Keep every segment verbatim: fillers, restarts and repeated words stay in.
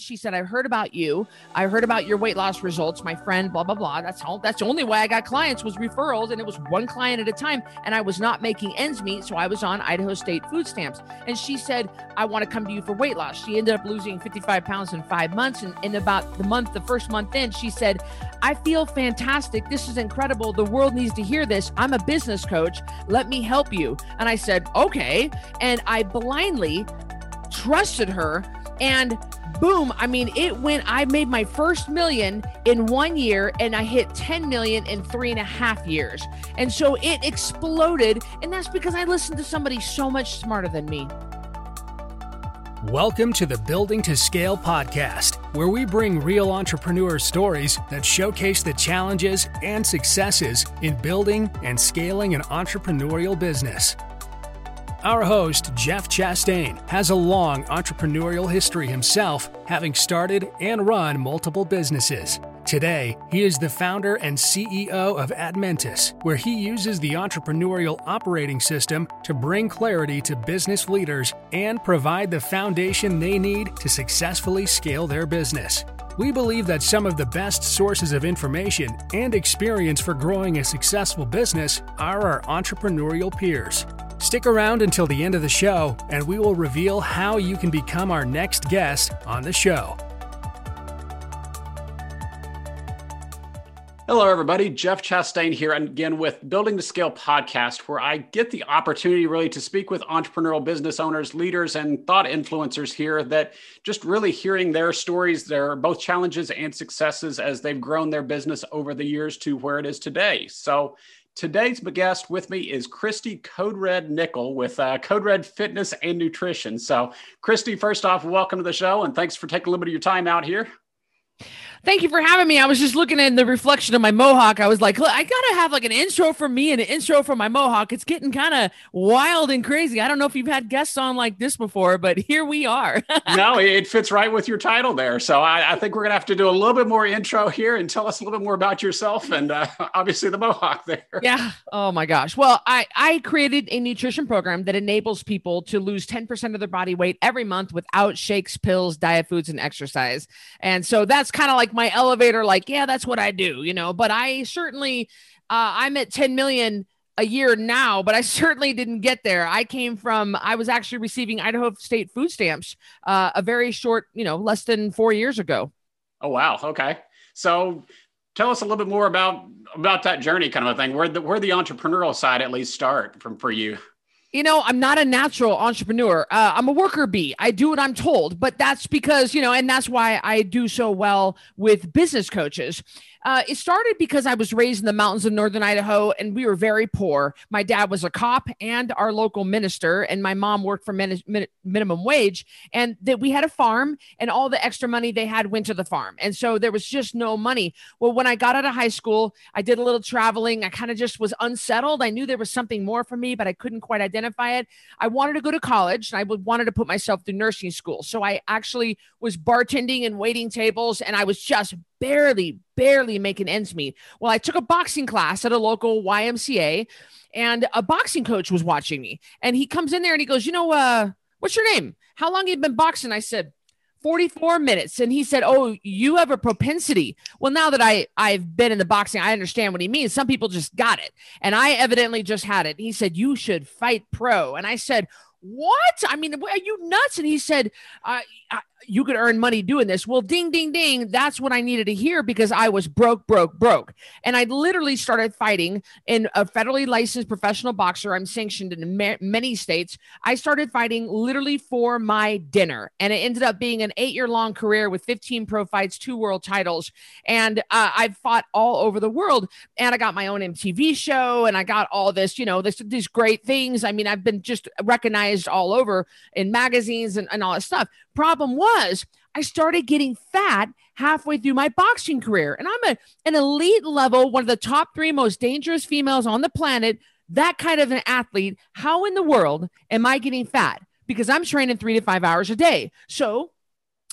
She said, I heard about you. I heard about your weight loss results, my friend, blah, blah, blah. That's all. That's the only way I got clients was referrals. And it was one client at a time. And I was not making ends meet. So I was on Idaho State food stamps. And she said, I want to come to you for weight loss. She ended up losing fifty-five pounds in five months. And in about the month, the first month in, she said, I feel fantastic. This is incredible. The world needs to hear this. I'm a business coach. Let me help you. And I said, okay. And I blindly trusted her. And boom, I mean, it went, I made my first million in one year and I hit ten million in three and a half years. And so it exploded. And that's because I listened to somebody so much smarter than me. Welcome to the Building to Scale podcast, where we bring real entrepreneur stories that showcase the challenges and successes in building and scaling an entrepreneurial business. Our host, Jeff Chastain, has a long entrepreneurial history himself, having started and run multiple businesses. Today, he is the founder and C E O of AdMentis, where he uses the entrepreneurial operating system to bring clarity to business leaders and provide the foundation they need to successfully scale their business. We believe that some of the best sources of information and experience for growing a successful business are our entrepreneurial peers. Stick around until the end of the show, and we will reveal how you can become our next guest on the show. Hello, everybody. Jeff Chastain here, and again with Building to Scale podcast, where I get the opportunity really to speak with entrepreneurial business owners, leaders, and thought influencers here that just really hearing their stories, their both challenges and successes as they've grown their business over the years to where it is today. So today's guest with me is Christy Code Red Nickel with uh, Code Red Fitness and Nutrition. So, Christy, first off, welcome to the show, and thanks for taking a little bit of your time out here. Thank you for having me. I was just looking in the reflection of my mohawk. I was like, look, I got to have like an intro for me and an intro for my mohawk. It's getting kind of wild and crazy. I don't know if you've had guests on like this before, but here we are. No, it fits right with your title there. So I, I think we're going to have to do a little bit more intro here and tell us a little bit more about yourself and uh, obviously the mohawk there. Yeah. Oh my gosh. Well, I, I created a nutrition program that enables people to lose ten percent of their body weight every month without shakes, pills, diet foods, and exercise. And so that's kind of like my elevator, like, yeah, that's what I do, you know, but I certainly, uh, I'm at ten million a year now, but I certainly didn't get there. I came from, I was actually receiving Idaho State food stamps, uh, a very short, you know, less than four years ago. Oh, wow. Okay. So tell us a little bit more about, about that journey kind of a thing. Where the, where the entrepreneurial side at least start from for you? You know, I'm not a natural entrepreneur. Uh, I'm a worker bee. I do what I'm told, but that's because, you know, and that's why I do so well with business coaches. Uh, it started because I was raised in the mountains of northern Idaho, and we were very poor. My dad was a cop and our local minister, and my mom worked for min- min- minimum wage. And that we had a farm, and all the extra money they had went to the farm. And so there was just no money. Well, when I got out of high school, I did a little traveling. I kind of just was unsettled. I knew there was something more for me, but I couldn't quite identify it. I wanted to go to college, and I would, wanted to put myself through nursing school. So I actually was bartending and waiting tables, and I was just barely, barely making ends meet. Well, I took a boxing class at a local Y M C A, and a boxing coach was watching me. And he comes in there and he goes, you know, uh, what's your name? How long have you been boxing? I said, forty-four minutes. And he said, oh, you have a propensity. Well, now that I, I've been in the boxing, I understand what he means. Some people just got it. And I evidently just had it. He said, you should fight pro. And I said, what? I mean, are you nuts? And he said, uh, you could earn money doing this. Well, ding, ding, ding. That's what I needed to hear, because I was broke, broke, broke. And I literally started fighting in a federally licensed professional boxer. I'm sanctioned in ma- many states. I started fighting literally for my dinner. And it ended up being an eight year long career with fifteen pro fights, two world titles. And uh, I've fought all over the world, and I got my own M T V show, and I got all this, you know, this, these great things. I mean, I've been just recognized all over in magazines and, and all that stuff. Problem was, I started getting fat halfway through my boxing career. And I'm a, an elite level, one of the top three most dangerous females on the planet, that kind of an athlete. How in the world am I getting fat? Because I'm training three to five hours a day. So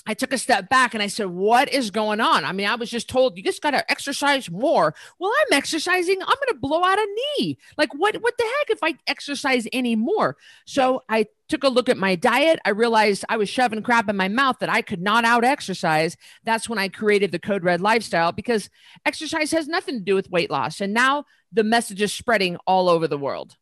I took a step back and I said, what is going on? I mean, I was just told you just got to exercise more. Well, I'm exercising. I'm going to blow out a knee. Like what, what the heck if I exercise anymore? So I took a look at my diet. I realized I was shoving crap in my mouth that I could not out exercise. That's when I created the Code Red Lifestyle, because exercise has nothing to do with weight loss. And now the message is spreading all over the world.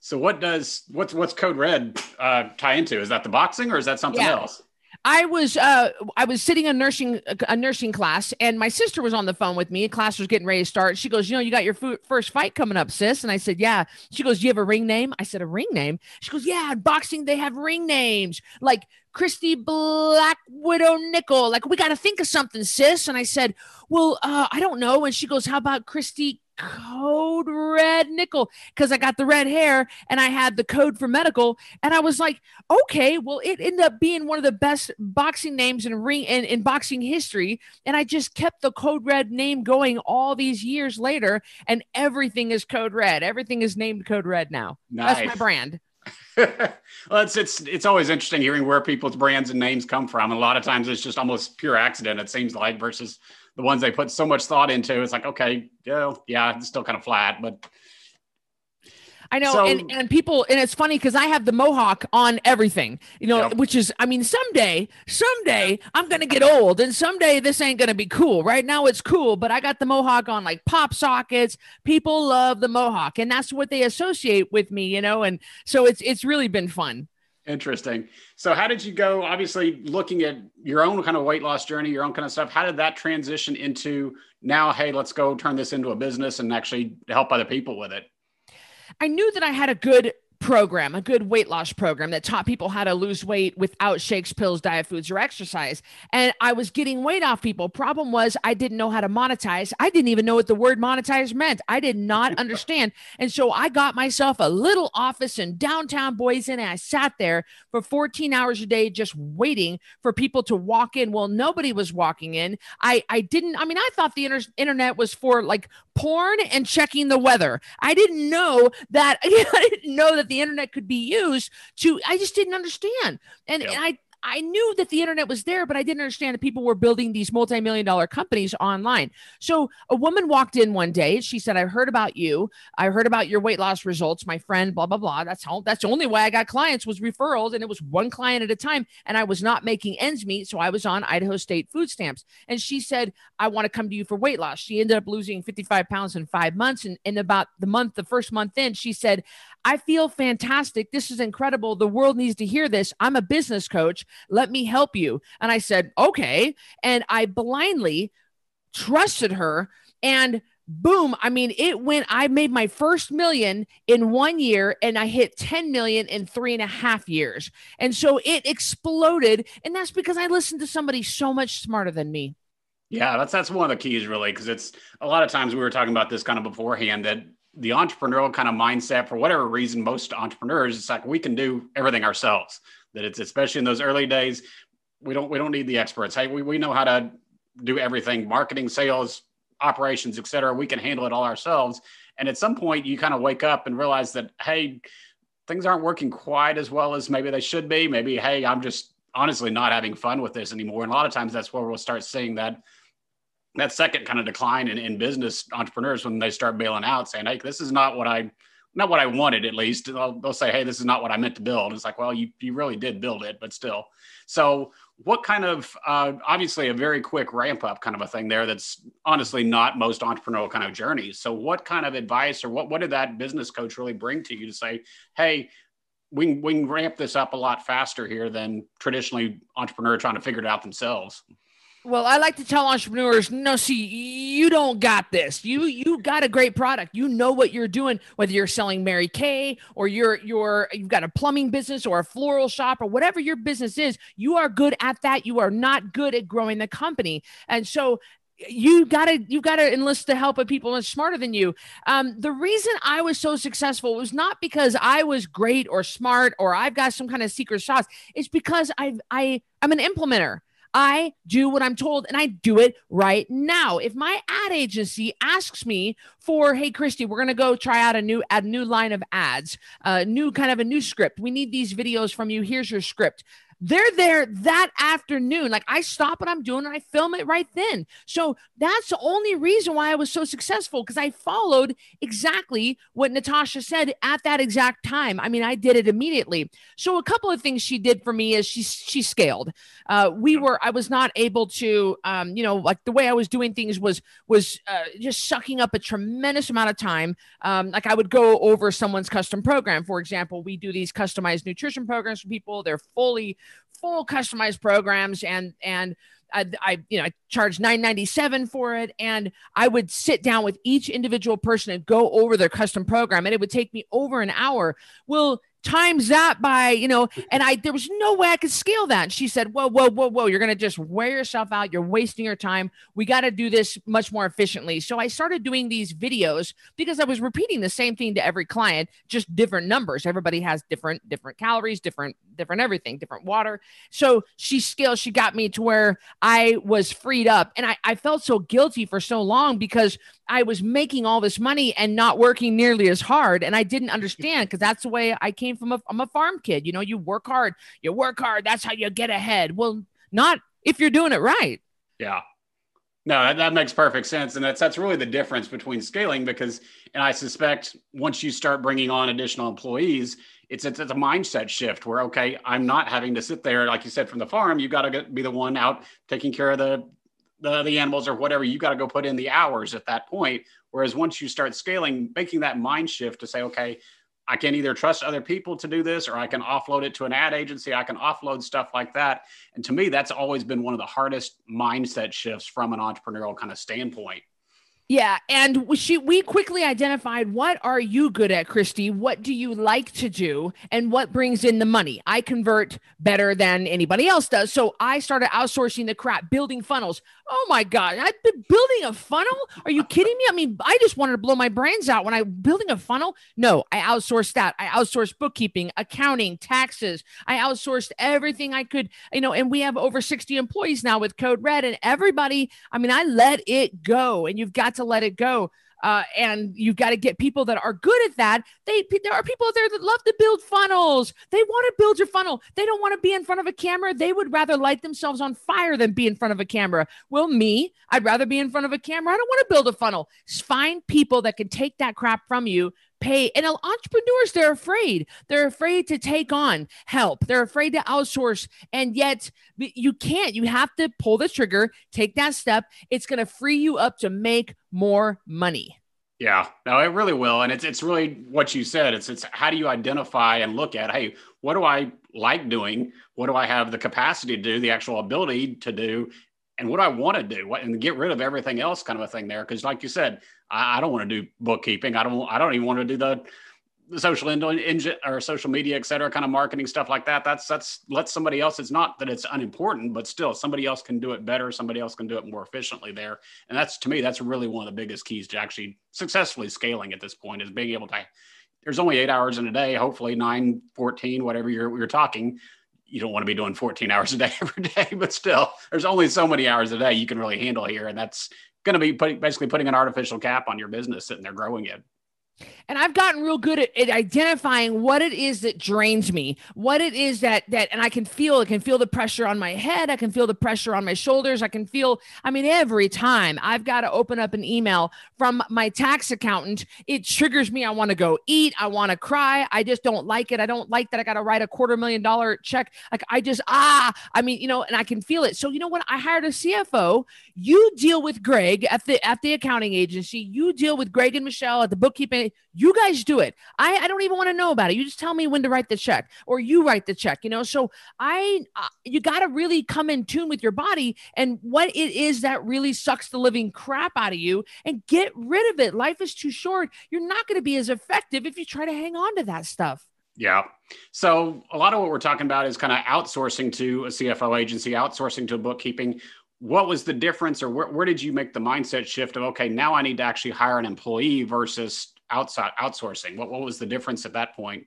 So what does, what's, what's Code Red uh, tie into? Is that the boxing, or is that something yeah. else? I was, uh, I was sitting in nursing, a nursing class, and my sister was on the phone with me. Class was getting ready to start. She goes, you know, you got your first fight coming up, sis. And I said, yeah. She goes, do you have a ring name? I said, a ring name? She goes, yeah, in boxing, they have ring names. Like Christy Black Widow Nickel. Like, we got to think of something, sis. And I said, well, uh, I don't know. And she goes, how about Christy Code Red Nickel? Because I got the red hair and I had the code for medical. And I was like, okay, well, it ended up being one of the best boxing names in ring in, in boxing history. And I just kept the Code Red name going all these years later. And everything is Code Red. Everything is named Code Red now. Nice. That's my brand. Well, it's, it's, it's always interesting hearing where people's brands and names come from. And a lot of times it's just almost pure accident, it seems like, versus the ones they put so much thought into. It's like, okay, yeah, yeah, it's still kind of flat, but I know. So, and, and people, and it's funny because I have the Mohawk on everything, you know, yep. which is, I mean, someday, someday I'm going to get old and someday this ain't going to be cool. Right now it's cool, but I got the Mohawk on like pop sockets. People love the Mohawk, and that's what they associate with me, you know? And so it's, it's really been fun. Interesting. So how did you go, obviously looking at your own kind of weight loss journey, your own kind of stuff, how did that transition into now, hey, let's go turn this into a business and actually help other people with it? I knew that I had a good program, a good weight loss program that taught people how to lose weight without shakes, pills, diet foods, or exercise. And I was getting weight off people. Problem was, I didn't know how to monetize. I didn't even know what the word monetize meant. I did not understand. And so I got myself a little office in downtown Boise, and I sat there for fourteen hours a day, just waiting for people to walk in. Well, nobody was walking in. I, I didn't, I mean, I thought the inter- internet was for like porn and checking the weather. I didn't know that. I didn't know that the internet could be used to, I just didn't understand. And, yep. and I, I knew that the internet was there, but I didn't understand that people were building these multi-million dollar companies online. So a woman walked in one day. She said, I heard about you. I heard about your weight loss results, my friend, blah, blah, blah. That's how, that's the only way I got clients was referrals. And it was one client at a time. And I was not making ends meet. So I was on Idaho state food stamps. And she said, I want to come to you for weight loss. She ended up losing fifty-five pounds in five months. And in about the month, the first month in, she said, I feel fantastic. This is incredible. The world needs to hear this. I'm a business coach. Let me help you. And I said, okay. And I blindly trusted her, and boom. I mean, it went, I made my first million in one year and I hit ten million in three and a half years. And so it exploded. And that's because I listened to somebody so much smarter than me. Yeah. That's, that's one of the keys really. Cause it's a lot of times we were talking about this kind of beforehand, that the entrepreneurial kind of mindset, for whatever reason, most entrepreneurs, it's like, we can do everything ourselves. That it's, especially in those early days, we don't, we don't need the experts. Hey, we, we know how to do everything, marketing, sales, operations, et cetera. We can handle it all ourselves. And at some point you kind of wake up and realize that, hey, things aren't working quite as well as maybe they should be. Maybe, hey, I'm just honestly not having fun with this anymore. And a lot of times that's where we'll start seeing that, that second kind of decline in, in business entrepreneurs, when they start bailing out saying, hey, this is not what I Not what I wanted, at least. They'll, they'll say, hey, this is not what I meant to build. It's like, well, you, you really did build it, but still. So what kind of, uh, obviously a very quick ramp up kind of a thing there that's honestly not most entrepreneurial kind of journeys. So what kind of advice or what, what did that business coach really bring to you to say, hey, we, we can ramp this up a lot faster here than traditionally entrepreneur trying to figure it out themselves? Well, I like to tell entrepreneurs, no, see, you don't got this. You you got a great product. You know what you're doing, whether you're selling Mary Kay or you're you're you've got a plumbing business or a floral shop or whatever your business is. You are good at that. You are not good at growing the company. And so you gotta, you gotta enlist the help of people that's smarter than you. Um, the reason I was so successful was not because I was great or smart or I've got some kind of secret sauce. It's because I I I'm an implementer. I do what I'm told and I do it right now. If my ad agency asks me for, hey, Christy, we're going to go try out a new ad, new line of ads, a uh, new kind of a new script. We need these videos from you. Here's your script. They're there that afternoon. Like I stop what I'm doing and I film it right then. So that's the only reason why I was so successful, because I followed exactly what Natasha said at that exact time. I mean, I did it immediately. So a couple of things she did for me is she she scaled. Uh, we were I was not able to, um, you know, like the way I was doing things was was uh, just sucking up a tremendous amount of time. Um, like I would go over someone's custom program. For example, we do these customized nutrition programs for people. They're fully full customized programs. And, and I, I you know, I charged nine ninety-seven for it. And I would sit down with each individual person and go over their custom program. And it would take me over an hour. Well, times that by, you know, and I, there was no way I could scale that. And she said, whoa, whoa, whoa, whoa, you're going to just wear yourself out. You're wasting your time. We got to do this much more efficiently. So I started doing these videos because I was repeating the same thing to every client, just different numbers. Everybody has different, different calories, different, different everything, different water. So she scaled, she got me to where I was freed up. And I, I felt so guilty for so long because I was making all this money and not working nearly as hard. And I didn't understand, because that's the way I came from. A, I'm a farm kid. You know, you work hard, you work hard. That's how you get ahead. Well, not if you're doing it right. Yeah, no, that, that makes perfect sense. And that's, that's really the difference between scaling, because, and I suspect once you start bringing on additional employees, it's, it's, it's a mindset shift where, okay, I'm not having to sit there. Like you said, from the farm, you got to be the one out taking care of the, the, the animals or whatever. You got to go put in the hours at that point. Whereas once you start scaling, making that mind shift to say, okay, I can either trust other people to do this, or I can offload it to an ad agency. I can offload stuff like that. And to me, that's always been one of the hardest mindset shifts from an entrepreneurial kind of standpoint. Yeah. And she, we quickly identified, what are you good at, Christy? What do you like to do? And what brings in the money? I convert better than anybody else does. So I started outsourcing the crap, building funnels. Oh my God. I've been building a funnel. Are you kidding me? I mean, I just wanted to blow my brains out when I building a funnel. No, I outsourced that. I outsourced bookkeeping, accounting, taxes. I outsourced everything I could, you know, and we have over sixty employees now with Code Red, and everybody, I mean, I let it go, and you've got to let it go. Uh, and you've got to get people that are good at that. They, there are people out there that love to build funnels. They want to build your funnel. They don't want to be in front of a camera. They would rather light themselves on fire than be in front of a camera. Well, me, I'd rather be in front of a camera. I don't want to build a funnel. Find people that can take that crap from you, pay. And entrepreneurs, they're afraid. They're afraid to take on help. They're afraid to outsource. And yet you can't, you have to pull the trigger, take that step. It's going to free you up to make more money. Yeah, no, it really will. And it's, it's really what you said. It's, it's how do you identify and look at, hey, what do I like doing? What do I have the capacity to do, the actual ability to do? And what I want to do, what, and get rid of everything else, kind of a thing there. Because, like you said, I, I don't want to do bookkeeping. I don't. I don't even want to do the, the social engine or social media, et cetera, kind of marketing stuff like that. That's that's let somebody else. It's not that it's unimportant, but still, somebody else can do it better. Somebody else can do it more efficiently there. And that's, to me, that's really one of the biggest keys to actually successfully scaling at this point, is being able to. There's only eight hours in a day. Hopefully, nine, fourteen, whatever you're you're talking. You don't want to be doing fourteen hours a day every day, but still, there's only so many hours a day you can really handle here. And that's going to be put, basically putting an artificial cap on your business sitting there growing it. And I've gotten real good at, at identifying what it is that drains me, what it is that, that, and I can feel, I can feel the pressure on my head. I can feel the pressure on my shoulders. I can feel, I mean, every time I've got to open up an email from my tax accountant, it triggers me. I want to go eat. I want to cry. I just don't like it. I don't like that I got to write a quarter million dollar check. Like I just, ah, I mean, you know, and I can feel it. So, you know what? I hired a C F O. You deal with Greg at the, at the accounting agency. You deal with Greg and Michelle at the bookkeeping. You guys do it. I, I don't even want to know about it. You just tell me when to write the check, or you write the check, you know? So I, uh, you got to really come in tune with your body and what it is that really sucks the living crap out of you, and get rid of it. Life is too short. You're not going to be as effective if you try to hang on to that stuff. Yeah. So a lot of what we're talking about is kind of outsourcing to a C F O agency, outsourcing to a bookkeeping. What was the difference, or where, where did you make the mindset shift of, okay, now I need to actually hire an employee versus outside outsourcing? What, what was the difference at that point?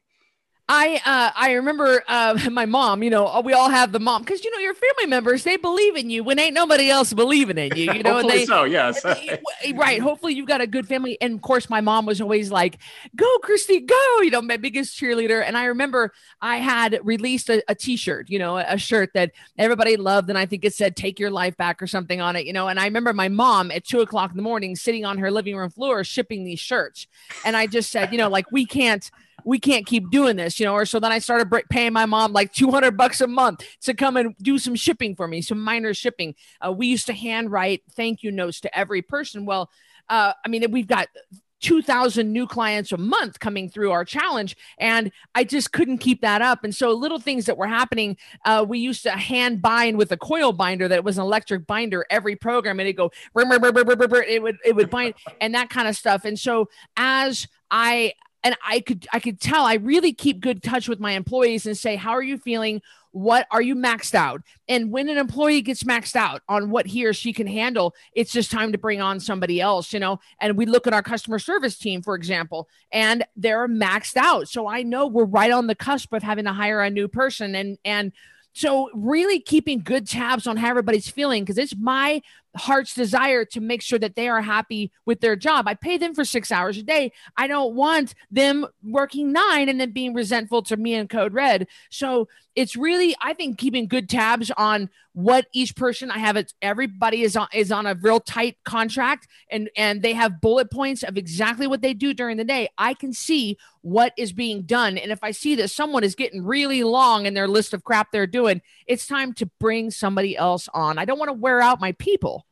I uh, I remember uh, my mom, you know, we all have the mom because, you know, your family members, they believe in you when ain't nobody else believing in you. You know, hopefully they, so, yes. They, right. Hopefully you've got a good family. And of course, my mom was always like, go, Christy, go, you know, my biggest cheerleader. And I remember I had released a, a t-shirt, you know, a shirt that everybody loved. And I think it said, take your life back or something on it, you know. And I remember my mom at two o'clock in the morning sitting on her living room floor shipping these shirts. And I just said, you know, like, we can't. we can't keep doing this, you know, or so then I started paying my mom like two hundred bucks a month to come and do some shipping for me, some minor shipping. Uh, we used to handwrite thank you notes to every person. Well, uh, I mean, we've got two thousand new clients a month coming through our challenge. And I just couldn't keep that up. And so little things that were happening, uh, we used to hand bind with a coil binder that was an electric binder every program. And it'd go, burr, burr, burr, burr, burr, burr, it would, it would bind and that kind of stuff. And so as I, And I could, I could tell I really keep good touch with my employees and say, how are you feeling? What are you maxed out? And when an employee gets maxed out on what he or she can handle, it's just time to bring on somebody else, you know? And we look at our customer service team, for example, and they're maxed out. So I know we're right on the cusp of having to hire a new person. And, and so really keeping good tabs on how everybody's feeling, because it's my heart's desire to make sure that they are happy with their job. I pay them for six hours a day. I don't want them working nine and then being resentful to me and Code Red. So it's really, I think, keeping good tabs on what each person I have. It, everybody is on, is on a real tight contract, and, and they have bullet points of exactly what they do during the day. I can see what is being done. And if I see that someone is getting really long in their list of crap they're doing, it's time to bring somebody else on. I don't want to wear out my people.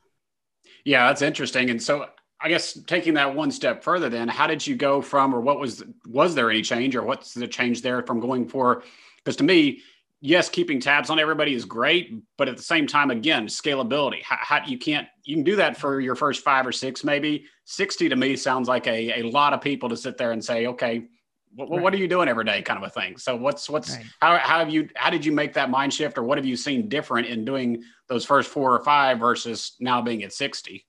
Yeah, that's interesting. And so I guess taking that one step further, then how did you go from, or what was, was there any change, or what's the change there from going for, because to me, yes, keeping tabs on everybody is great, but at the same time, again, scalability, how, how you can't, you can do that for your first five or six, maybe sixty to me sounds like a, a lot of people to sit there and say, okay, What, right. what are you doing every day kind of a thing? So what's, what's, right. how, how have you, how did you make that mind shift, or what have you seen different in doing those first four or five versus now being at sixty?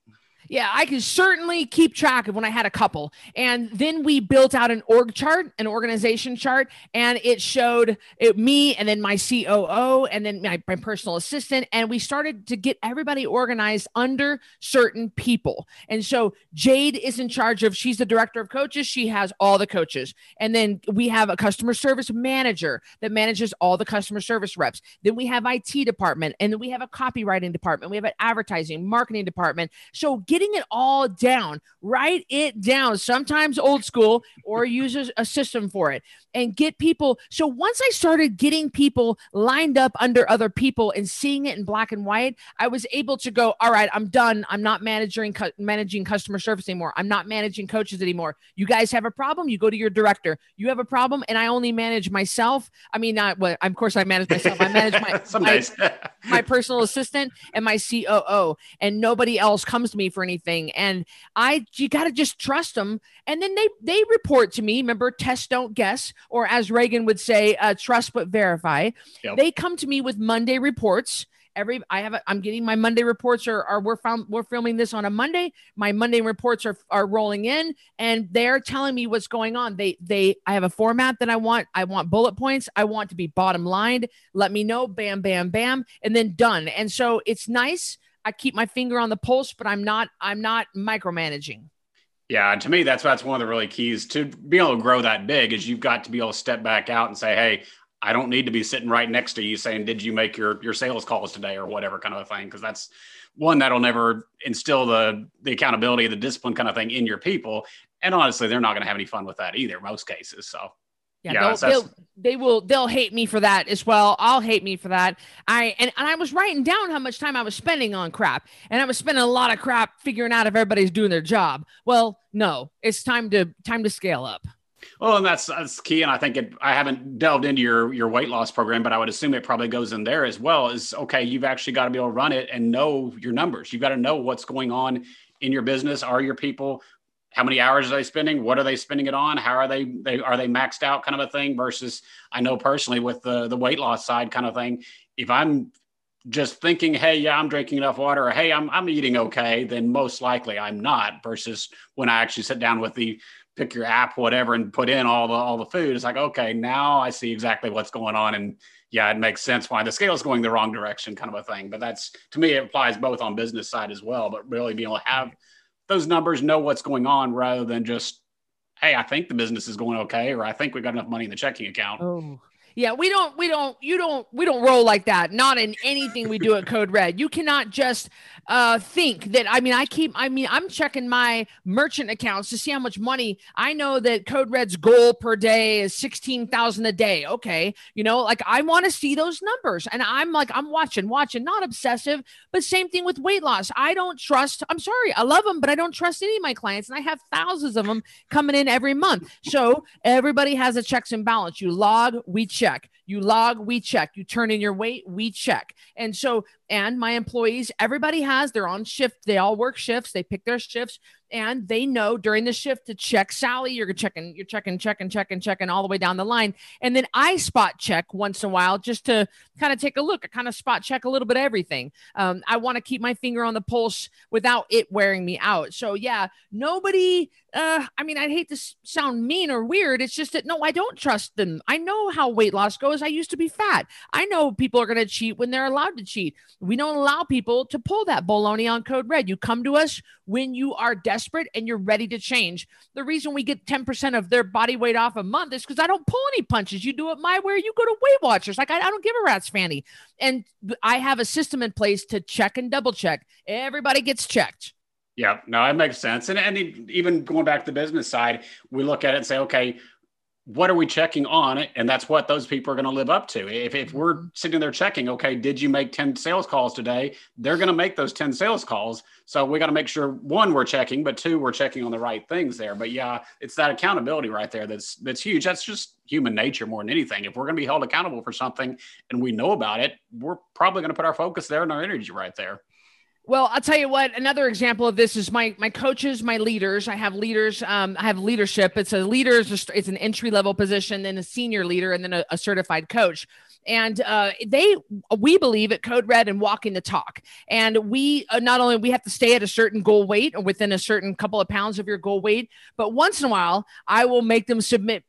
Yeah, I can certainly keep track of when I had a couple. And then we built out an org chart, an organization chart, and it showed it me and then my C O O and then my, my personal assistant. And we started to get everybody organized under certain people. And so Jade is in charge of, she's the director of coaches. She has all the coaches. And then we have a customer service manager that manages all the customer service reps. Then we have I T department, and then we have a copywriting department. We have an advertising, marketing department. So get Getting it all down, write it down, sometimes old school, or use a system for it, and get people. So once I started getting people lined up under other people and seeing it in black and white, I was able to go, all right, I'm done. I'm not managing, managing customer service anymore. I'm not managing coaches anymore. You guys have a problem, you go to your director. You have a problem, and I only manage myself. I mean, not, well, of course I manage myself. I manage my, my, my personal assistant and my C O O, and nobody else comes to me for anything. And I, you got to just trust them. And then they, they report to me, remember, test, don't guess, or as Reagan would say, uh, trust, but verify. Yep. They come to me with Monday reports. Every, I have, a, I'm getting my Monday reports are, are we're found, we're filming this on a Monday. My Monday reports are, are rolling in, and they're telling me what's going on. They, they, I have a format that I want. I want bullet points. I want to be bottom lined. Let me know. Bam, bam, bam. And then done. And so it's nice. I keep my finger on the pulse, but I'm not, I'm not micromanaging. Yeah. And to me, that's, that's one of the really keys to be able to grow that big is you've got to be able to step back out and say, hey, I don't need to be sitting right next to you saying, did you make your, your sales calls today or whatever kind of a thing? Cause that's one that'll never instill the, the accountability, the discipline kind of thing in your people. And honestly, they're not going to have any fun with that either, most cases. So Yeah, yeah they'll, they'll, they will. They'll hate me for that as well. I'll hate me for that. I and, and I was writing down how much time I was spending on crap, and I was spending a lot of crap figuring out if everybody's doing their job. Well, no, it's time to time to scale up. Well, and that's that's key. And I think it, I haven't delved into your your weight loss program, but I would assume it probably goes in there as well. Is okay, you've actually got to be able to run it and know your numbers. You've got to know what's going on in your business. Are your people? How many hours are they spending? What are they spending it on? How are they, they, are they maxed out kind of a thing versus I know personally with the, the weight loss side kind of thing, if I'm just thinking, hey, yeah, I'm drinking enough water, or hey, I'm, I'm eating okay, then most likely I'm not versus when I actually sit down with the pick your app, whatever, and put in all the, all the food. It's like, okay, now I see exactly what's going on. And yeah, it makes sense why the scale is going the wrong direction, kind of a thing. But that's, to me, it applies both on business side as well, but really being able to have those numbers, know what's going on, rather than just, hey, I think the business is going okay, or I think we got enough money in the checking account. Oh. Yeah, we don't, we don't, you don't, we don't roll like that. Not in anything we do at Code Red. You cannot just uh, think that, I mean, I keep, I mean, I'm checking my merchant accounts to see how much money. I know that Code Red's goal per day is sixteen thousand a day. Okay. You know, like I want to see those numbers, and I'm like, I'm watching, watching, not obsessive, but same thing with weight loss. I don't trust, I'm sorry, I love them, but I don't trust any of my clients. And I have thousands of them coming in every month. So everybody has a checks and balance. You log, we check. Check. You log, we check. You turn in your weight, we check. And so, and my employees, everybody has, they're on shift. They all work shifts. They pick their shifts, and they know during the shift to check Sally. You're checking, you're checking, checking, checking, checking all the way down the line. And then I spot check once in a while just to kind of take a look. I kind of spot check a little bit of everything. Um, I want to keep my finger on the pulse without it wearing me out. So yeah, nobody, uh, I mean, I hate to sound mean or weird. It's just that, no, I don't trust them. I know how weight loss goes. I used to be fat. I know people are going to cheat when they're allowed to cheat. We don't allow people to pull that baloney on Code Red. You come to us when you are desperate and you're ready to change. The reason we get ten percent of their body weight off a month is because I don't pull any punches. You do it my way, you go to Weight Watchers. Like I, I don't give a rat's fanny. And I have a system in place to check and double check. Everybody gets checked. Yeah, no, it makes sense. And, and even going back to the business side, we look at it and say, okay, what are we checking on it? And that's what those people are going to live up to. If, if we're sitting there checking, okay, did you make ten sales calls today? They're going to make those ten sales calls. So we got to make sure, one, we're checking, but two, we're checking on the right things there. But yeah, it's that accountability right there. That's, that's huge. That's just human nature more than anything. If we're going to be held accountable for something and we know about it, we're probably going to put our focus there and our energy right there. Well, I'll tell you what, another example of this is my, my coaches, my leaders. I have leaders. Um, I have leadership. It's a leader. It's an entry level position, then a senior leader, and then a, a certified coach. And uh, they, we believe at Code Red in walking the talk. And we uh, not only we have to stay at a certain goal weight or within a certain couple of pounds of your goal weight, but once in a while, I will make them submit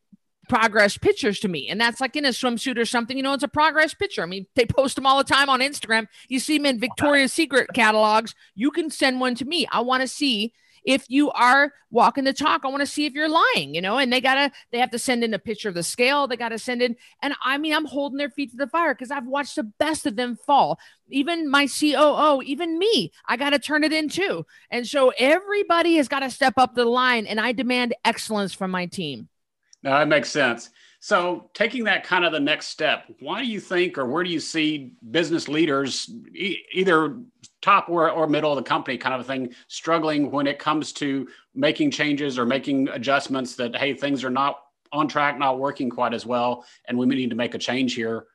progress pictures to me. And that's like in a swimsuit or something, you know, it's a progress picture. I mean, they post them all the time on Instagram. You see them in Victoria's Secret catalogs. You can send one to me. I want to see if you are walking the talk. I want to see if you're lying, you know, and they gotta, they have to send in a picture of the scale. They got to send in. And I mean, I'm holding their feet to the fire because I've watched the best of them fall. Even my C O O, even me, I got to turn it in too. And so everybody has got to step up the line, and I demand excellence from my team. No, that makes sense. So taking that kind of the next step, why do you think, or where do you see business leaders, e- either top or, or middle of the company kind of a thing, struggling when it comes to making changes or making adjustments that, hey, things are not on track, not working quite as well, and we need to make a change here,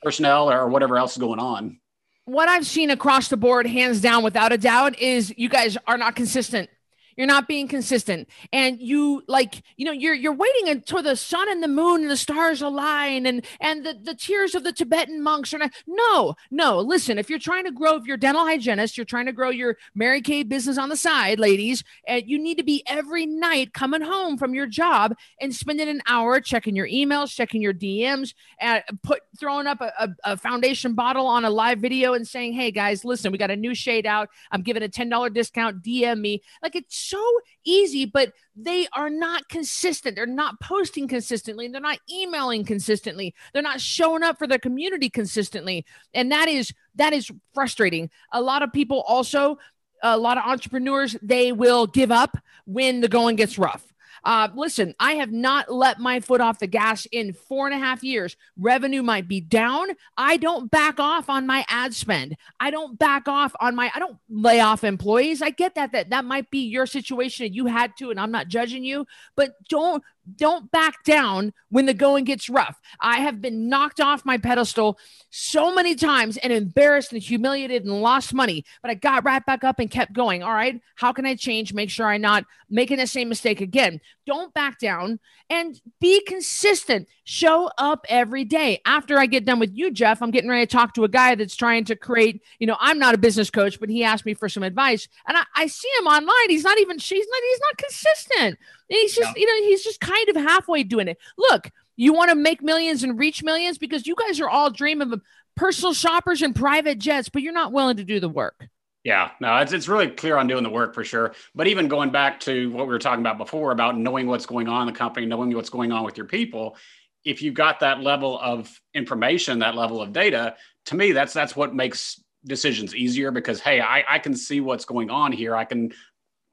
personnel or whatever else is going on? What I've seen across the board, hands down, without a doubt, is you guys are not consistent. You're not being consistent, and you like, you know, you're, you're waiting until the sun and the moon and the stars align, and, and the, the tears of the Tibetan monks are not, no, no. Listen, if you're trying to grow, if you're dental hygienist, you're trying to grow your Mary Kay business on the side, ladies, and you need to be every night coming home from your job and spending an hour checking your emails, checking your D Ms, and put, throwing up a, a, a foundation bottle on a live video and saying, hey guys, listen, we got a new shade out. I'm giving a ten dollars discount. D M me. Like it's so easy, but they are not consistent. They're not posting consistently. They're not emailing consistently. They're not showing up for their community consistently. And that is, that is frustrating. A lot of people also, a lot of entrepreneurs, they will give up when the going gets rough. Uh, listen, I have not let my foot off the gas in four and a half years. Revenue might be down. I don't back off on my ad spend. I don't back off on my, I don't lay off employees. I get that, that, that might be your situation and you had to, and I'm not judging you, but don't, don't back down when the going gets rough. I have been knocked off my pedestal so many times and embarrassed and humiliated and lost money, but I got right back up and kept going. All right, how can I change? Make sure I'm not making the same mistake again. Don't back down and be consistent. Show up every day. After I get done with you, Jeff, I'm getting ready to talk to a guy that's trying to create, you know, I'm not a business coach, but he asked me for some advice, and I, I see him online. He's not even, she's not, he's not consistent. And he's just, yeah. you know, he's just kind of halfway doing it. Look, you want to make millions and reach millions because you guys are all dreaming of personal shoppers and private jets, but you're not willing to do the work. Yeah, no, it's it's really clear on doing the work for sure. But even going back to what we were talking about before about knowing what's going on in the company, knowing what's going on with your people, if you've got that level of information, that level of data, to me, that's that's what makes decisions easier because, hey, I, I can see what's going on here. I can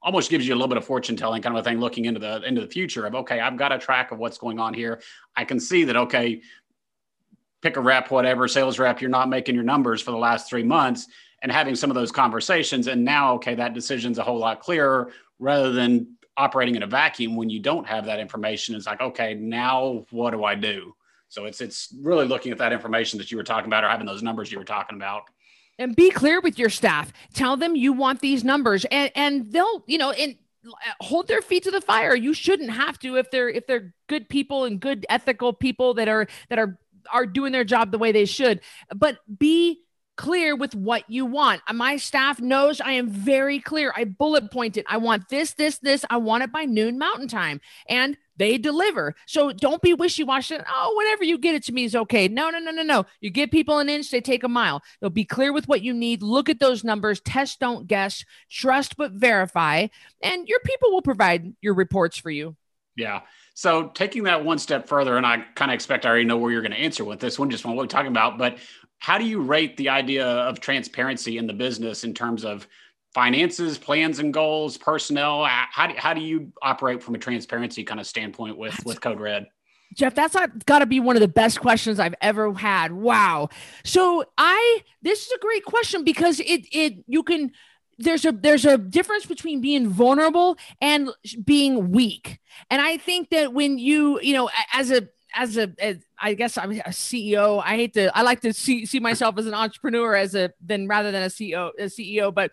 almost gives you a little bit of fortune telling kind of a thing, looking into the into the future of, okay, I've got a track of what's going on here. I can see that, okay, pick a rep, whatever, sales rep, you're not making your numbers for the last three months. And having some of those conversations. And now, okay, that decision's a whole lot clearer rather than operating in a vacuum when you don't have that information. It's like, okay, now what do I do? So it's it's really looking at that information that you were talking about or having those numbers you were talking about. And be clear with your staff. Tell them you want these numbers and, and they'll, you know, and hold their feet to the fire. You shouldn't have to if they're if they're good people and good ethical people that are that are are doing their job the way they should. But be clear with what you want. My staff knows I am very clear. I bullet point it. I want this, this, this. I want it by noon mountain time. And they deliver. So don't be wishy-washy. Oh, whenever you get it to me is okay. No, no, no, no, no. You give people an inch, they take a mile. They'll be clear with what you need. Look at those numbers. Test, don't guess. Trust, but verify. And your people will provide your reports for you. Yeah. So taking that one step further, and I kind of expect I already know where you're going to answer with this one, just what we're talking about, but how do you rate the idea of transparency in the business in terms of finances, plans and goals, personnel? How do, how do you operate from a transparency kind of standpoint with, with Code Red? Jeff, that's got to be one of the best questions I've ever had. Wow. So I, this is a great question because it, it, you can, there's a, there's a difference between being vulnerable and being weak. And I think that when you, you know, as a, as a, as, I guess I'm a C E O. I hate to, I like to see, see myself as an entrepreneur as a, then rather than a C E O, a C E O, but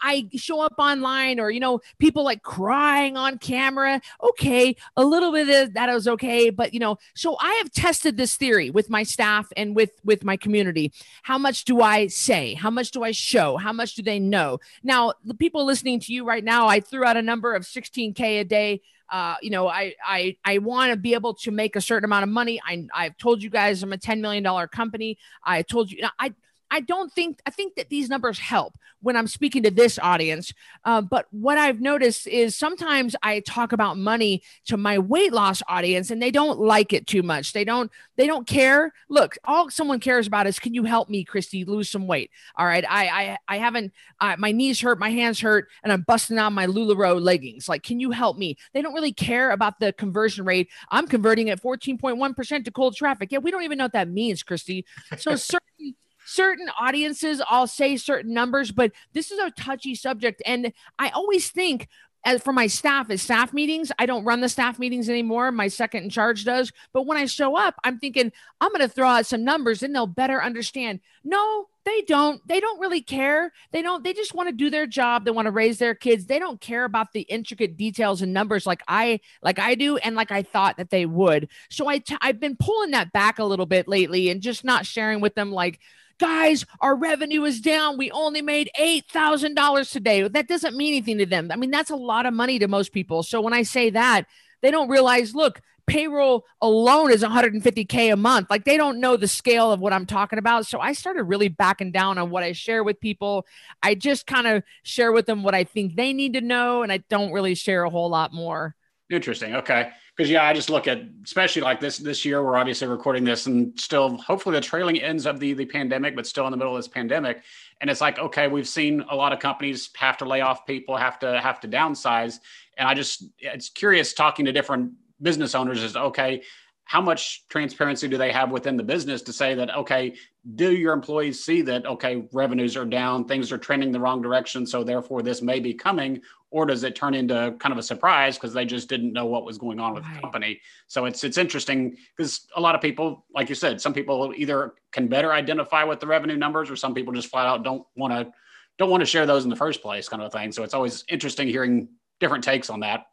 I show up online or, you know, people like crying on camera. Okay. A little bit of that is okay. But, you know, so I have tested this theory with my staff and with, with my community. How much do I say? How much do I show? How much do they know? Now, the people listening to you right now, I threw out a number of sixteen K a day. Uh, you know, I, I, I want to be able to make a certain amount of money. I, I've told you guys I'm a ten million dollar company. I told you, I, I don't think, I think that these numbers help when I'm speaking to this audience. Uh, but what I've noticed is sometimes I talk about money to my weight loss audience and they don't like it too much. They don't, they don't care. Look, all someone cares about is, can you help me, Christy, lose some weight? All right. I, I, I haven't, uh, my knees hurt, my hands hurt, and I'm busting out my LuLaRoe leggings. Like, can you help me? They don't really care about the conversion rate. I'm converting at fourteen point one percent to cold traffic. Yeah. We don't even know what that means, Christy. So certain Certain audiences, I'll say certain numbers, but this is a touchy subject. And I always think, as for my staff, as staff meetings, I don't run the staff meetings anymore. My second in charge does. But when I show up, I'm thinking, I'm going to throw out some numbers and they'll better understand. No, they don't. They don't really care. They don't. They just want to do their job. They want to raise their kids. They don't care about the intricate details and numbers like I like I do and like I thought that they would. So I t- I've been pulling that back a little bit lately and just not sharing with them like, guys, our revenue is down. We only made eight thousand dollars today. That doesn't mean anything to them. I mean, that's a lot of money to most people. So when I say that, they don't realize, look, payroll alone is one hundred fifty K a month. Like, they don't know the scale of what I'm talking about. So I started really backing down on what I share with people. I just kind of share with them what I think they need to know. And I don't really share a whole lot more. Interesting. Okay. Because yeah, I just look at, especially like this, this year, we're obviously recording this and still hopefully the trailing ends of the, the pandemic, but still in the middle of this pandemic. And it's like, okay, we've seen a lot of companies have to lay off people, have to have to downsize. And I just, it's curious talking to different business owners is okay, how much transparency do they have within the business to say that, okay, do your employees see that, okay, revenues are down, things are trending the wrong direction, so therefore this may be coming, or does it turn into kind of a surprise because they just didn't know what was going on with right. the company? So it's it's interesting because a lot of people, like you said, some people either can better identify with the revenue numbers or some people just flat out don't want to don't want to share those in the first place kind of a thing. So it's always interesting hearing different takes on that.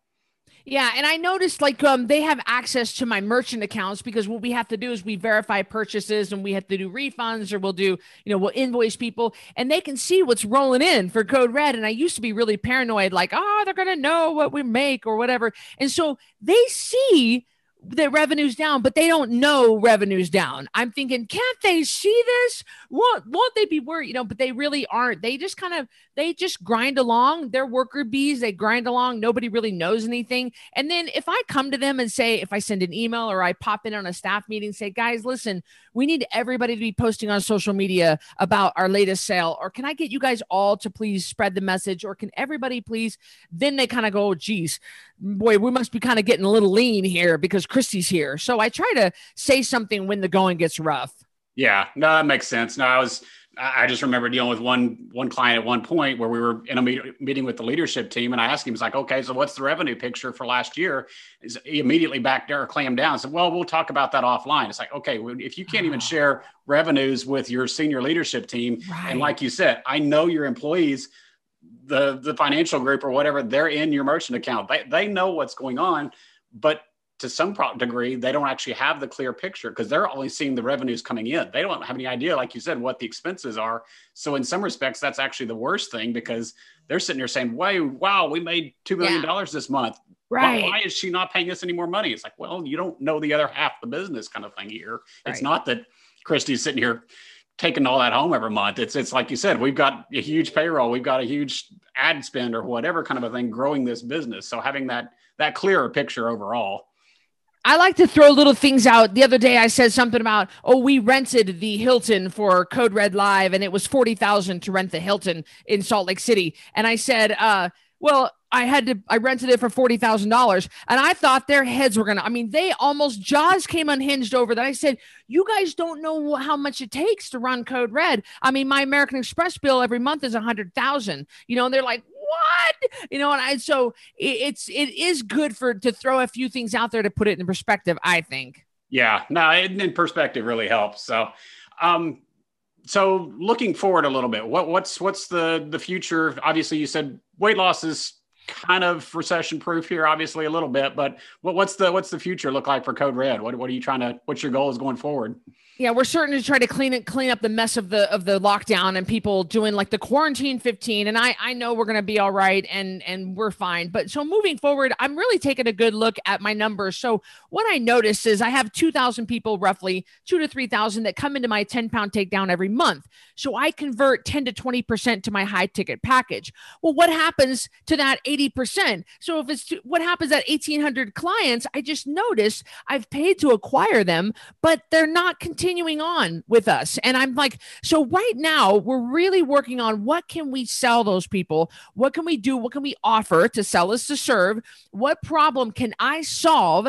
Yeah. And I noticed like um, they have access to my merchant accounts, because what we have to do is we verify purchases, and we have to do refunds, or we'll do, you know, we'll invoice people, and they can see what's rolling in for Code Red. And I used to be really paranoid, like, oh, they're going to know what we make or whatever. And so they see that revenue's down, but they don't know revenue's down. I'm thinking, can't they see this? Won't, won't they be worried? You know, but they really aren't. They just kind of, they just grind along. They're worker bees. They grind along. Nobody really knows anything. And then if I come to them and say, if I send an email or I pop in on a staff meeting, say, guys, listen, we need everybody to be posting on social media about our latest sale, or can I get you guys all to please spread the message, or can everybody please? Then they kind of go, oh, geez, boy, we must be kind of getting a little lean here because Christy's here. So I try to say something when the going gets rough. Yeah, no, that makes sense. No, I was, I just remember dealing with one, one client at one point where we were in a meet, meeting with the leadership team. And I asked him, he's like, okay, so what's the revenue picture for last year? He immediately backed down or clammed down and said, well, we'll talk about that offline. It's like, okay, if you can't even share revenues with your senior leadership team. Right. And like you said, I know your employees, the, the financial group or whatever, they're in your merchant account. They, they know what's going on, but to some degree, they don't actually have the clear picture because they're only seeing the revenues coming in. They don't have any idea, like you said, what the expenses are. So in some respects, that's actually the worst thing, because they're sitting there saying, "Wait, wow, we made two million dollars yeah. this month. Right. Why, why is she not paying us any more money?" It's like, well, you don't know the other half of the business kind of thing here. Right. It's not that Christy's sitting here taking all that home every month. It's, it's like you said, we've got a huge payroll. We've got a huge ad spend or whatever kind of a thing growing this business. So having that, that clearer picture overall. I like to throw little things out. The other day I said something about, oh, we rented the Hilton for Code Red Live, and it was forty thousand dollars to rent the Hilton in Salt Lake City. And I said, uh, well, I had to, I rented it for forty thousand dollars, and I thought their heads were going to, I mean, they almost jaws came unhinged over that. I said, you guys don't know how much it takes to run Code Red. I mean, my American Express bill every month is a hundred thousand, you know, and they're like, what? You know, and I, so it, it's, it is good for, to throw a few things out there to put it in perspective, I think. Yeah, no, it, in perspective really helps. So, um, so looking forward a little bit, what, what's, what's the, the future? Obviously you said weight loss is kind of recession proof here, obviously a little bit, but what, what's the, what's the future look like for Code Red? What, what are you trying to, what's your goals going forward? Yeah, we're starting to try to clean it, clean up the mess of the of the lockdown and people doing like the quarantine fifteen. And I I know we're gonna be all right, and and we're fine. But so moving forward, I'm really taking a good look at my numbers. So what I notice is I have two thousand people, roughly two to three thousand, that come into my ten pound takedown every month. So I convert ten to twenty percent to my high ticket package. Well, what happens to that eighty percent? So if it's to, what happens at eighteen hundred clients? I just noticed I've paid to acquire them, but they're not continuing. continuing on with us. And I'm like, so right now we're really working on what can we sell those people? What can we do? What can we offer to sell us to serve? What problem can I solve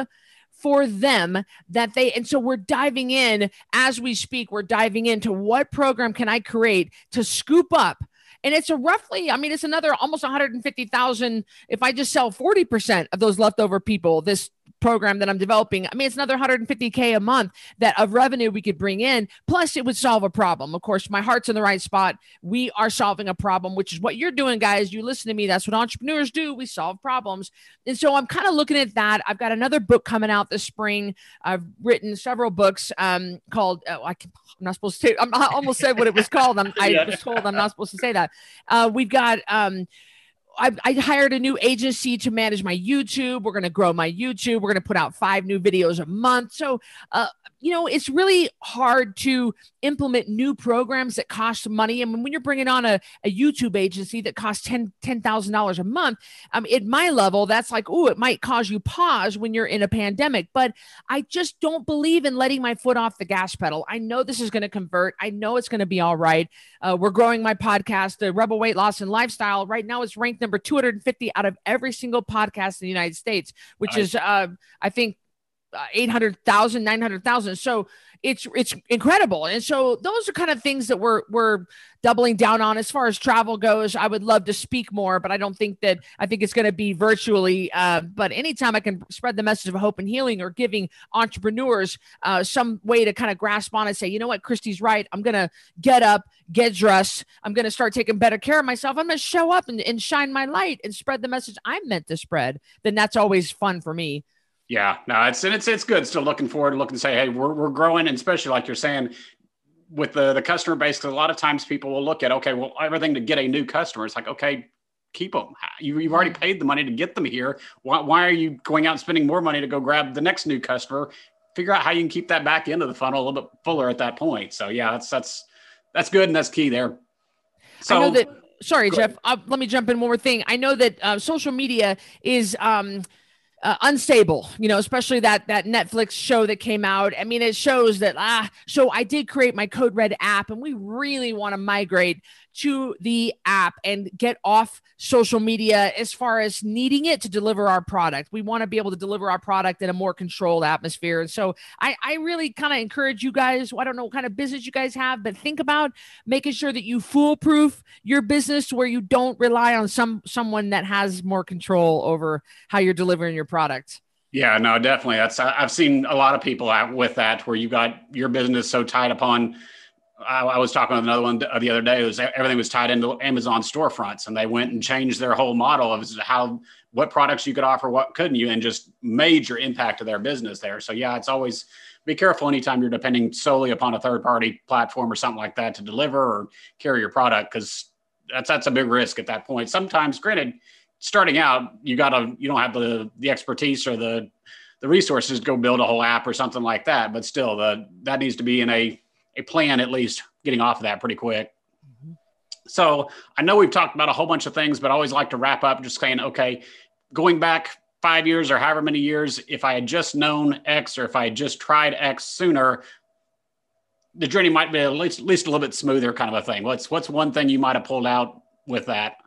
for them that they, and so we're diving in as we speak, we're diving into what program can I create to scoop up. And it's a roughly, I mean, it's another almost one hundred fifty thousand. If I just sell forty percent of those leftover people, this program that I'm developing, I mean, it's another one hundred fifty K a month that of revenue we could bring in. Plus it would solve a problem. Of course, my heart's in the right spot. We are solving a problem, which is what you're doing, guys. You listen to me. That's what entrepreneurs do. We solve problems. And so I'm kind of looking at that. I've got another book coming out this spring. I've written several books um, called, oh, I can, I'm not supposed to, I'm, I almost said what it was called. I'm, I was told I'm not supposed to say that. Uh, we've got, um, I, I hired a new agency to manage my YouTube. We're going to grow my YouTube. We're going to put out five new videos a month. So, uh, you know, it's really hard to implement new programs that cost money. And when you're bringing on a, a YouTube agency that costs ten thousand dollars a month, um, at my level, that's like, oh, it might cause you pause when you're in a pandemic. But I just don't believe in letting my foot off the gas pedal. I know this is going to convert. I know it's going to be all right. Uh, we're growing my podcast, the Rebel Weight Loss and Lifestyle. Right now it's ranked number two hundred fifty out of every single podcast in the United States, which nice. is, uh, I think, eight hundred thousand, nine hundred thousand. So it's, it's incredible. And so those are kind of things that we're, we're doubling down on. As far as travel goes, I would love to speak more, but I don't think that, I think it's going to be virtually, uh, but anytime I can spread the message of hope and healing, or giving entrepreneurs uh, some way to kind of grasp on and say, you know what, Christy's right. I'm going to get up, get dressed. I'm going to start taking better care of myself. I'm going to show up and, and shine my light and spread the message I'm meant to spread. Then that's always fun for me. Yeah, no, it's, it's, it's good. Still looking forward to looking to say, hey, we're, we're growing. And especially like you're saying with the, the customer base, because a lot of times people will look at, okay, well, everything to get a new customer. It's like, okay, keep them. You, you've already paid the money to get them here. Why, why are you going out and spending more money to go grab the next new customer? Figure out how you can keep that back end of the funnel a little bit fuller at that point. So yeah, that's, that's, that's good. And that's key there. So I know that, sorry, Jeff, uh, let me jump in one more thing. I know that uh, social media is, um, Uh, unstable, you know, especially that, that Netflix show that came out. I mean, it shows that, ah, so I did create my Code Red app, and we really want to migrate to the app and get off social media as far as needing it to deliver our product. We want to be able to deliver our product in a more controlled atmosphere. And so I, I really kind of encourage you guys, I don't know what kind of business you guys have, but think about making sure that you foolproof your business where you don't rely on some someone that has more control over how you're delivering your product. Yeah, no, definitely. That's, I've seen a lot of people out with that, where you got your business so tied upon. I, I was talking with another one the other day. It was, everything was tied into Amazon storefronts, and they went and changed their whole model of how, what products you could offer, what couldn't you, and just major impact to their business there. So yeah, it's always be careful anytime you're depending solely upon a third party platform or something like that to deliver or carry your product, because that's, that's a big risk at that point. Sometimes, granted, starting out, you gotta, you don't have the the expertise or the the resources to go build a whole app or something like that. But still, the that needs to be in a a plan, at least getting off of that pretty quick. Mm-hmm. So I know we've talked about a whole bunch of things, but I always like to wrap up just saying, okay, going back five years or however many years, if I had just known X, or if I had just tried X sooner, the journey might be at least, at least a little bit smoother, kind of a thing. What's what's one thing you might have pulled out with that?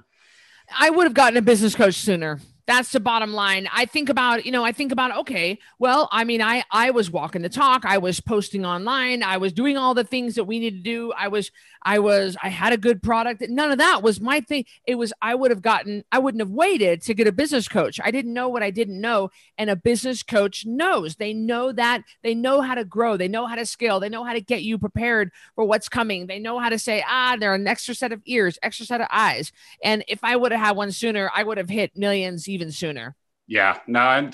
I would have gotten a business coach sooner. That's the bottom line. I think about, you know, I think about, okay, well, I mean, I, I was walking the talk. I was posting online. I was doing all the things that we need to do. I was, I was, I had a good product. None of that was my thing. It was, I would have gotten, I wouldn't have waited to get a business coach. I didn't know what I didn't know. And a business coach knows, they know that they know how to grow. They know how to scale. They know how to get you prepared for what's coming. They know how to say, ah, they're an extra set of ears, extra set of eyes. And if I would have had one sooner, I would have hit millions even sooner. Yeah, no, I,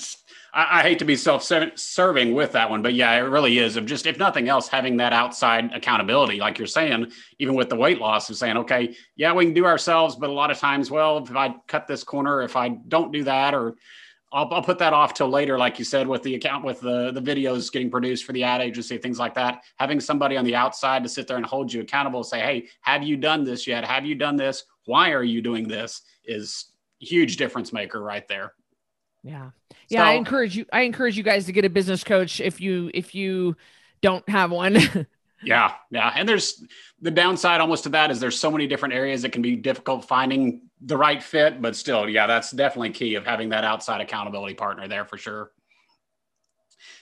I hate to be self-serving with that one, but yeah, it really is. Of just, if nothing else, having that outside accountability, like you're saying, even with the weight loss, of saying, okay, yeah, we can do ourselves, but a lot of times, well, if I cut this corner, if I don't do that, or I'll, I'll put that off till later, like you said, with the account, with the the videos getting produced for the ad agency, things like that. Having somebody on the outside to sit there and hold you accountable, say, hey, have you done this yet? Have you done this? Why are you doing this? Is huge difference maker right there. Yeah. Yeah. So, I encourage you, I encourage you guys to get a business coach if you, if you don't have one. Yeah. Yeah. And there's the downside almost to that is there's so many different areas that can be difficult finding the right fit, but still, yeah, that's definitely key of having that outside accountability partner there for sure.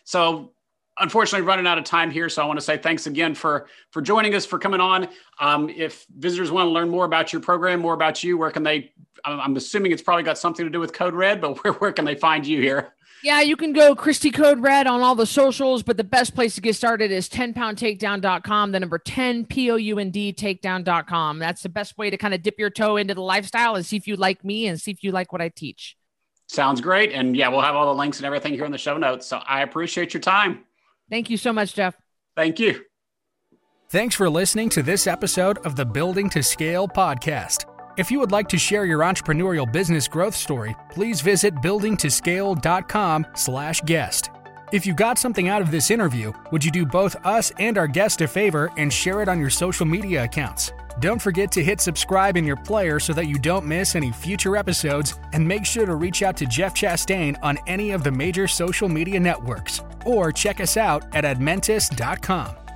So unfortunately, running out of time here. So I want to say thanks again for, for joining us, for coming on. Um, if visitors want to learn more about your program, more about you, where can they, I'm assuming it's probably got something to do with Code Red, but where, where can they find you here? Yeah, you can go Christy Code Red on all the socials, but the best place to get started is ten pound takedown dot com, the number ten, P O U N D, takedown dot com. That's the best way to kind of dip your toe into the lifestyle and see if you like me and see if you like what I teach. Sounds great. And yeah, we'll have all the links and everything here in the show notes. So I appreciate your time. Thank you so much, Jeff. Thank you. Thanks for listening to this episode of the Building to Scale podcast. If you would like to share your entrepreneurial business growth story, please visit building to scale dot com slash guest. If you got something out of this interview, would you do both us and our guest a favor and share it on your social media accounts? Don't forget to hit subscribe in your player so that you don't miss any future episodes, and make sure to reach out to Jeff Chastain on any of the major social media networks, or check us out at admentis dot com.